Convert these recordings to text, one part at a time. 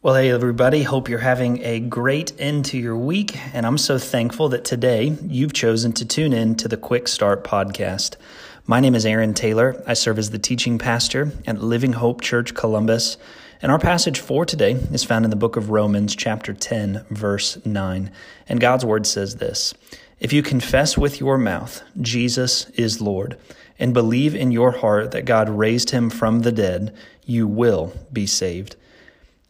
Well, hey, everybody. Hope you're having a great end to your week. And I'm so thankful that today you've chosen to tune in to the Quick Start Podcast. My name is Aaron Taylor. I serve as the teaching pastor at Living Hope Church Columbus. And our passage for today is found in the book of Romans, chapter 10, verse 9. And God's word says this: "If you confess with your mouth, Jesus is Lord, and believe in your heart that God raised him from the dead, you will be saved."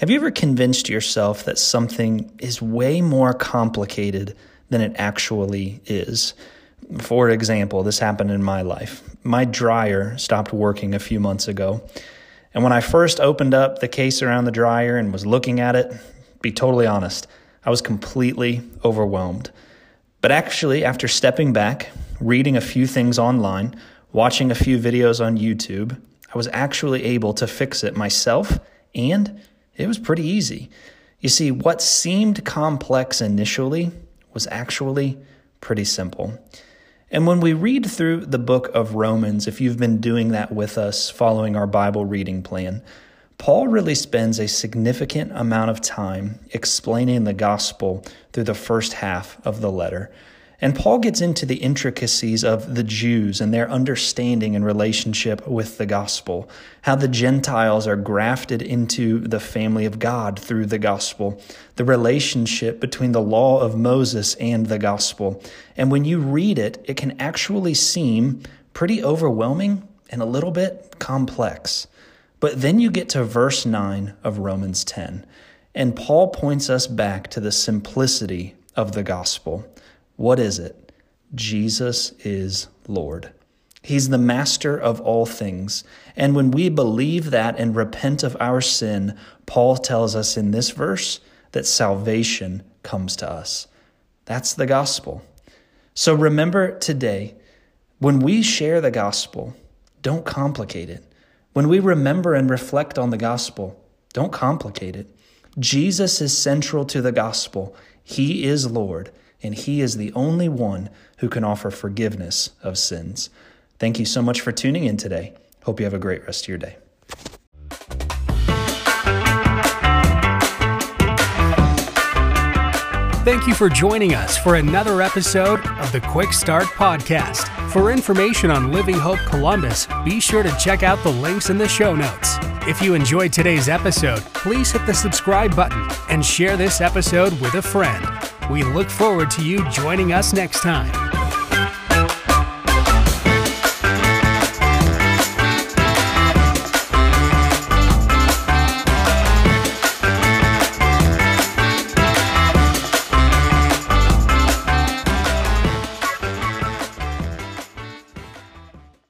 Have you ever convinced yourself that something is way more complicated than it actually is? For example, this happened in my life. My dryer stopped working a few months ago. And when I first opened up the case around the dryer and was looking at it, to be totally honest, I was completely overwhelmed. But actually, after stepping back, reading a few things online, watching a few videos on YouTube, I was actually able to fix it myself, and it was pretty easy. You see, what seemed complex initially was actually pretty simple. And when we read through the book of Romans, if you've been doing that with us following our Bible reading plan, Paul really spends a significant amount of time explaining the gospel through the first half of the letter. And Paul gets into the intricacies of the Jews and their understanding and relationship with the gospel, how the Gentiles are grafted into the family of God through the gospel, the relationship between the law of Moses and the gospel. And when you read it, it can actually seem pretty overwhelming and a little bit complex. But then you get to verse 9 of Romans 10, and Paul points us back to the simplicity of the gospel. What is it? Jesus is Lord. He's the master of all things. And when we believe that and repent of our sin, Paul tells us in this verse that salvation comes to us. That's the gospel. So remember today, when we share the gospel, don't complicate it. When we remember and reflect on the gospel, don't complicate it. Jesus is central to the gospel. He is Lord. And he is the only one who can offer forgiveness of sins. Thank you so much for tuning in today. Hope you have a great rest of your day. Thank you for joining us for another episode of the Quick Start Podcast. For information on Living Hope Columbus, be sure to check out the links in the show notes. If you enjoyed today's episode, please hit the subscribe button and share this episode with a friend. We look forward to you joining us next time.